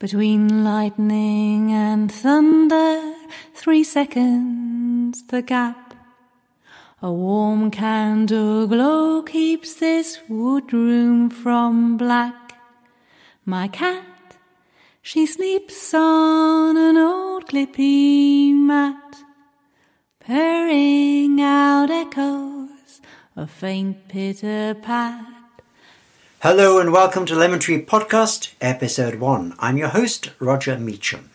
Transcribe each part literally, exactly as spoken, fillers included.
Between lightning and thunder, three seconds the gap. A warm candle glow keeps this wood room from black. My cat, she sleeps on an old clippy mat, purring out echoes of faint pitter-pat. Hello and welcome to Lemon Tree Podcast, Episode one. I'm your host, Roger Meacham.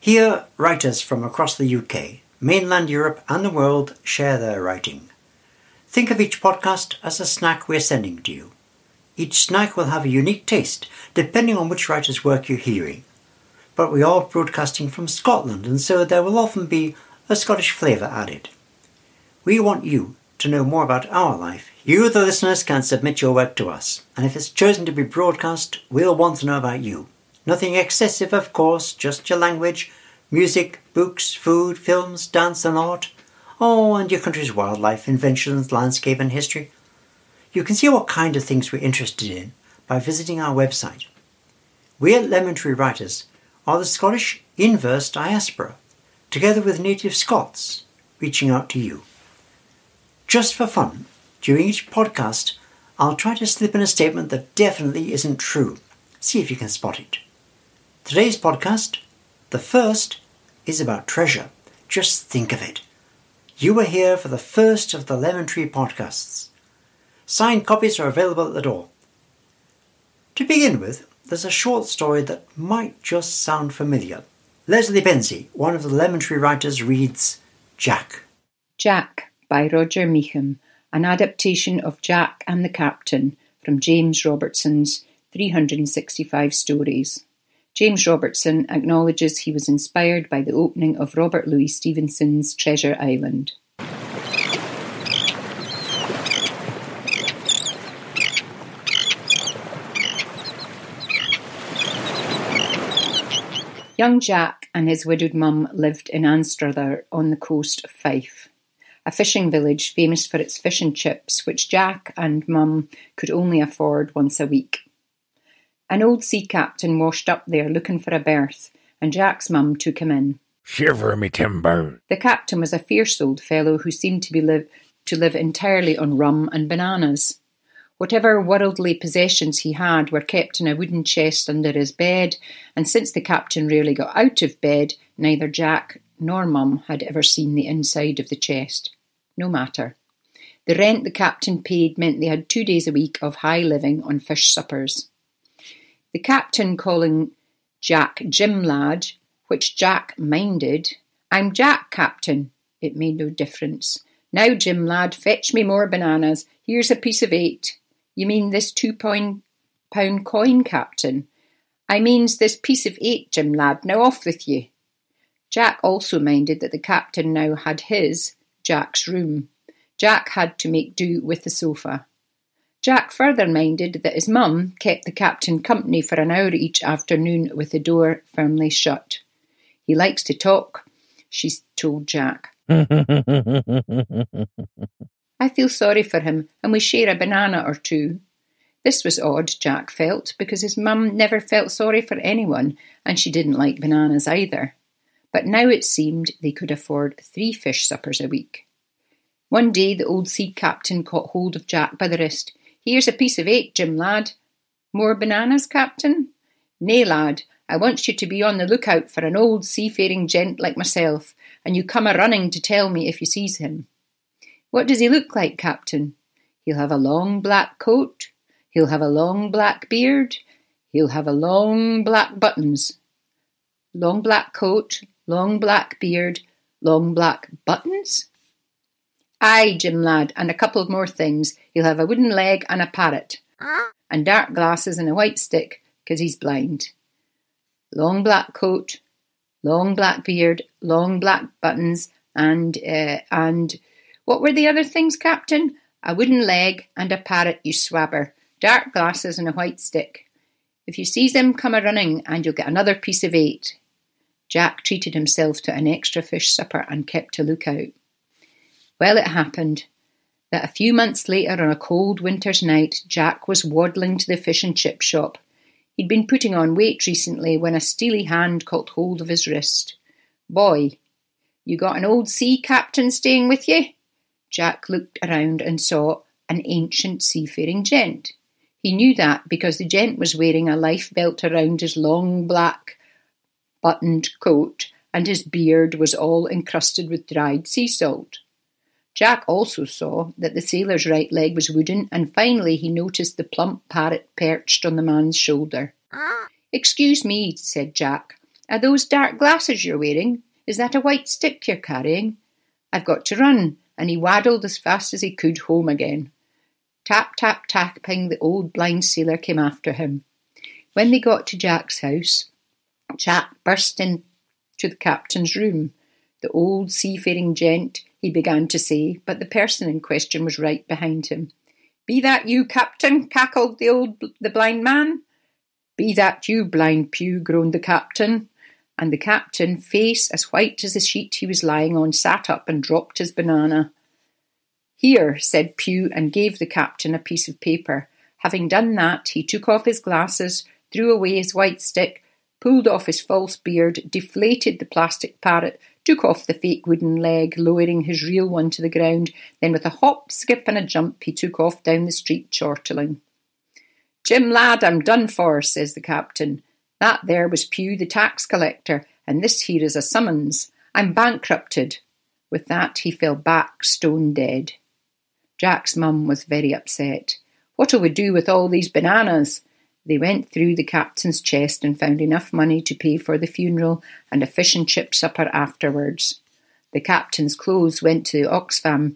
Here, writers from across the U K, mainland Europe and the world share their writing. Think of each podcast as a snack we're sending to you. Each snack will have a unique taste, depending on which writer's work you're hearing. But we are broadcasting from Scotland, and so there will often be a Scottish flavour added. We want you to know more about our life. You, the listeners, can submit your work to us, and if it's chosen to be broadcast, we'll want to know about you. Nothing excessive, of course, just your language, music, books, food, films, dance and art. Oh, and your country's wildlife, inventions, landscape and history. You can see what kind of things we're interested in by visiting our website. We at Lemon Tree Writers are the Scottish inverse diaspora, together with native Scots, reaching out to you. Just for fun, during each podcast, I'll try to slip in a statement that definitely isn't true. See if you can spot it. Today's podcast, the first, is about treasure. Just think of it. You were here for the first of the Lemon Tree podcasts. Signed copies are available at the door. To begin with, there's a short story that might just sound familiar. Leslie Benzie, one of the Lemon Tree writers, reads Jack. Jack by Roger Meacham. An adaptation of Jack and the Captain from James Robertson's three hundred sixty-five Stories. James Robertson acknowledges he was inspired by the opening of Robert Louis Stevenson's Treasure Island. Young Jack and his widowed mum lived in Anstruther on the coast of Fife, a fishing village famous for its fish and chips, which Jack and Mum could only afford once a week. An old sea captain washed up there looking for a berth, and Jack's mum took him in. Shiver me timber! The captain was a fierce old fellow who seemed to be live to live entirely on rum and bananas. Whatever worldly possessions he had were kept in a wooden chest under his bed, and since the captain rarely got out of bed, neither Jack nor Mum had ever seen the inside of the chest. No matter. The rent the captain paid meant they had two days a week of high living on fish suppers. The captain calling Jack Jim Lad, which Jack minded, I'm Jack, Captain. It made no difference. Now, Jim Lad, fetch me more bananas. Here's a piece of eight. You mean this two pound coin, Captain? I means this piece of eight, Jim Lad. Now off with you. Jack also minded that the captain now had his, Jack's, room. Jack had to make do with the sofa. Jack further minded that his mum kept the captain company for an hour each afternoon with the door firmly shut. He likes to talk, she told Jack. I feel sorry for him, and we share a banana or two. This was odd, Jack felt, because his mum never felt sorry for anyone, and she didn't like bananas either. But now it seemed they could afford three fish suppers a week. One day the old sea captain caught hold of Jack by the wrist. Here's a piece of eight, Jim Lad. More bananas, Captain? Nay, lad, I want you to be on the lookout for an old seafaring gent like myself, and you come a-running to tell me if you sees him. What does he look like, Captain? He'll have a long black coat. He'll have a long black beard. He'll have a long black buttons. Long black coat, long black beard, long black buttons? Aye, Jim Lad, and a couple of more things. He'll have a wooden leg and a parrot, and dark glasses and a white stick, because he's blind. Long black coat, long black beard, long black buttons, and, uh, and... What were the other things, Captain? A wooden leg and a parrot, you swabber. Dark glasses and a white stick. If you sees him, come a-running, and you'll get another piece of eight. Jack treated himself to an extra fish supper and kept a lookout. Well, it happened that a few months later on a cold winter's night, Jack was waddling to the fish and chip shop. He'd been putting on weight recently when a steely hand caught hold of his wrist. "Boy, you got an old sea captain staying with you?" Jack looked around and saw an ancient seafaring gent. He knew that because the gent was wearing a lifebelt around his long black buttoned coat and his beard was all encrusted with dried sea salt. Jack also saw that the sailor's right leg was wooden, and finally he noticed the plump parrot perched on the man's shoulder. "Excuse me," said Jack, "are those dark glasses you're wearing? Is that a white stick you're carrying? I've got to run," and he waddled as fast as he could home again. Tap, tap, tapping, the old blind sailor came after him. When they got to Jack's house, Jack burst into the captain's room. The old seafaring gent, he began to say, but the person in question was right behind him. "Be that you, Captain?" cackled the old the blind man. "Be that you, blind pew," groaned the captain. And the captain, face as white as the sheet he was lying on, sat up and dropped his banana. "Here," said Pew, and gave the captain a piece of paper. Having done that, he took off his glasses, threw away his white stick, pulled off his false beard, deflated the plastic parrot, took off the fake wooden leg, lowering his real one to the ground. Then with a hop, skip and a jump, he took off down the street, chortling. "Jim, lad, I'm done for," says the captain. "That there was Pew, the tax collector, and this here is a summons. I'm bankrupted." With that, he fell back, stone dead. Jack's mum was very upset. "What'll we do with all these bananas?" They went through the captain's chest and found enough money to pay for the funeral and a fish and chip supper afterwards. The captain's clothes went to the Oxfam,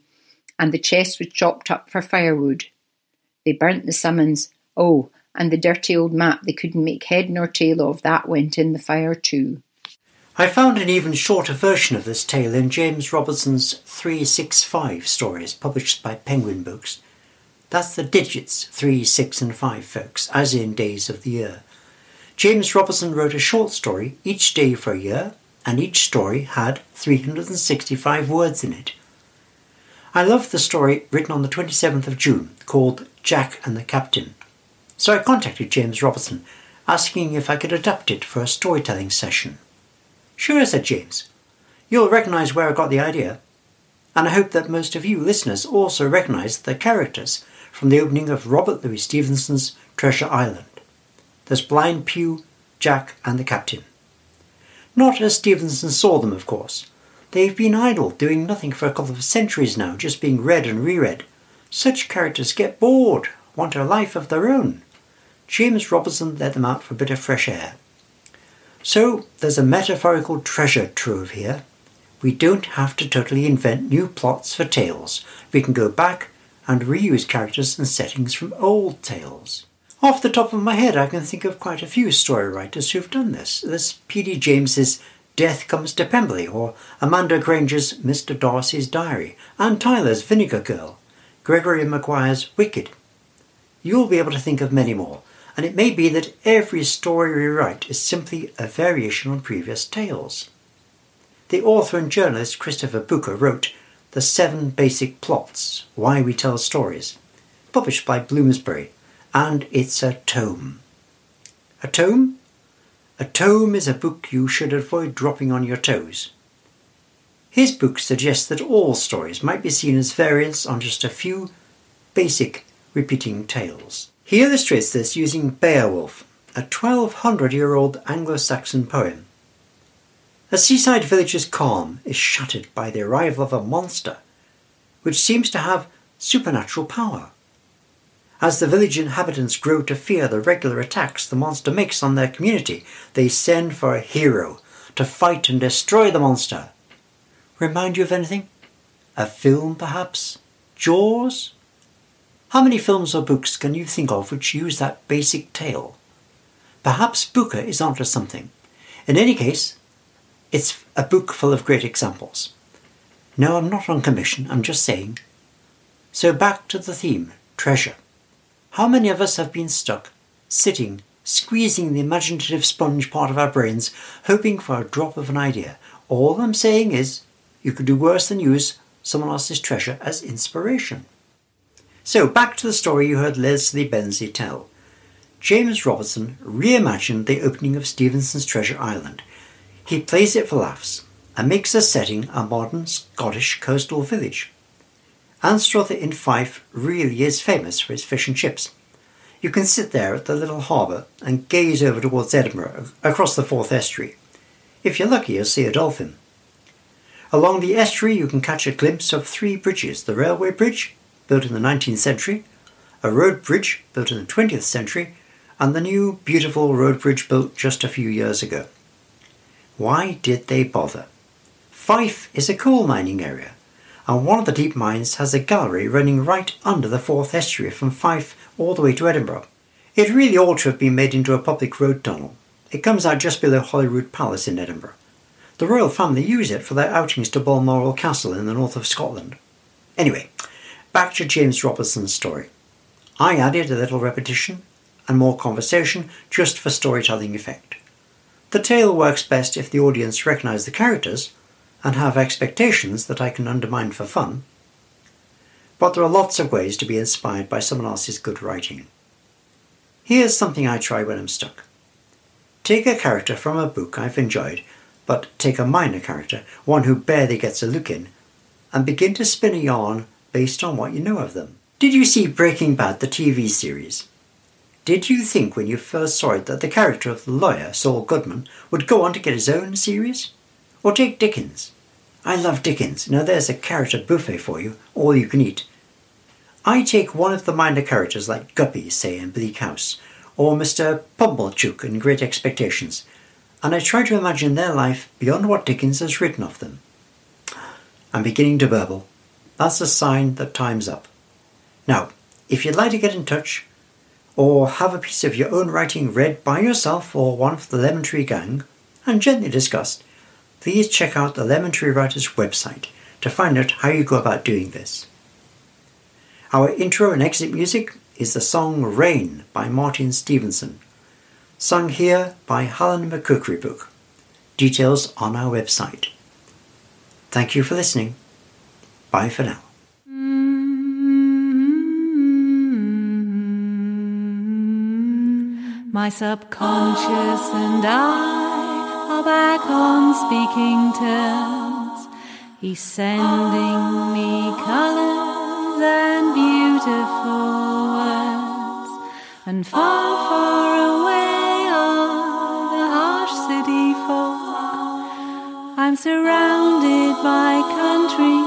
and the chest was chopped up for firewood. They burnt the summons. Oh, and the dirty old map they couldn't make head nor tail of, that went in the fire too. I found an even shorter version of this tale in James Robertson's three six five stories, published by Penguin Books. That's the digits three, six and five, folks, as in days of the year. James Robertson wrote a short story each day for a year, and each story had three hundred sixty-five words in it. I love the story written on the twenty-seventh of June, called Jack and the Captain. So I contacted James Robertson, asking if I could adapt it for a storytelling session. "Sure," said James. "You'll recognise where I got the idea. And I hope that most of you listeners also recognise the characters from the opening of Robert Louis Stevenson's Treasure Island. There's Blind Pew, Jack and the Captain. Not as Stevenson saw them, of course. They've been idle, doing nothing for a couple of centuries now, just being read and reread. Such characters get bored, want a life of their own. James Robertson let them out for a bit of fresh air. So there's a metaphorical treasure trove here. We don't have to totally invent new plots for tales. We can go back and reuse characters and settings from old tales." Off the top of my head, I can think of quite a few story writers who've done this. There's P D James's Death Comes to Pemberley, or Amanda Granger's Mister Darcy's Diary, Anne Tyler's Vinegar Girl, Gregory Maguire's Wicked. You'll be able to think of many more, and it may be that every story we write is simply a variation on previous tales. The author and journalist Christopher Booker wrote The Seven Basic Plots, Why We Tell Stories, published by Bloomsbury, and it's a tome. A tome? A tome is a book you should avoid dropping on your toes. His book suggests that all stories might be seen as variants on just a few basic repeating tales. He illustrates this using Beowulf, a twelve hundred year old Anglo-Saxon poem. A seaside village's calm is shattered by the arrival of a monster, which seems to have supernatural power. As the village inhabitants grow to fear the regular attacks the monster makes on their community, they send for a hero to fight and destroy the monster. Remind you of anything? A film, perhaps? Jaws? How many films or books can you think of which use that basic tale? Perhaps Booker is onto something. In any case, it's a book full of great examples. No, I'm not on commission, I'm just saying. So back to the theme, treasure. How many of us have been stuck, sitting, squeezing the imaginative sponge part of our brains, hoping for a drop of an idea? All I'm saying is, you could do worse than use someone else's treasure as inspiration. So back to the story you heard Leslie Benzie tell. James Robertson reimagined the opening of Stevenson's Treasure Island. He plays it for laughs and makes the setting a modern Scottish coastal village. Anstruther in Fife really is famous for its fish and chips. You can sit there at the little harbour and gaze over towards Edinburgh across the Forth estuary. If you're lucky, you'll see a dolphin. Along the estuary you can catch a glimpse of three bridges: the railway bridge, built in the nineteenth century, a road bridge built in the twentieth century, and the new beautiful road bridge built just a few years ago. Why did they bother? Fife is a coal mining area, and one of the deep mines has a gallery running right under the Forth estuary from Fife all the way to Edinburgh. It really ought to have been made into a public road tunnel. It comes out just below Holyrood Palace in Edinburgh. The royal family use it for their outings to Balmoral Castle in the north of Scotland. Anyway, back to James Robertson's story. I added a little repetition and more conversation just for storytelling effect. The tale works best if the audience recognise the characters and have expectations that I can undermine for fun. But there are lots of ways to be inspired by someone else's good writing. Here's something I try when I'm stuck. Take a character from a book I've enjoyed, but take a minor character, one who barely gets a look in, and begin to spin a yarn based on what you know of them. Did you see Breaking Bad, the T V series? Did you think when you first saw it that the character of the lawyer, Saul Goodman, would go on to get his own series? Or take Dickens. I love Dickens. Now there's a character buffet for you, all you can eat. I take one of the minor characters like Guppy, say, in Bleak House, or Mister Pumblechook in Great Expectations, and I try to imagine their life beyond what Dickens has written of them. I'm beginning to burble. That's a sign that time's up. Now, if you'd like to get in touch, or have a piece of your own writing read by yourself or one of the Lemon Tree gang, and gently discussed, please check out the Lemon Tree Writers website to find out how you go about doing this. Our intro and exit music is the song Rain by Martin Stevenson, sung here by Helen McCookery Book. Details on our website. Thank you for listening. Bye for now. My subconscious and I are back on speaking terms. He's sending me colours and beautiful words. And far, far away on the harsh city folk, I'm surrounded by country,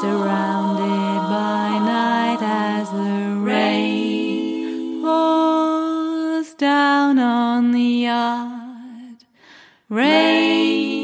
surrounded by night as the rain pours down on the yard. Rain. Rain.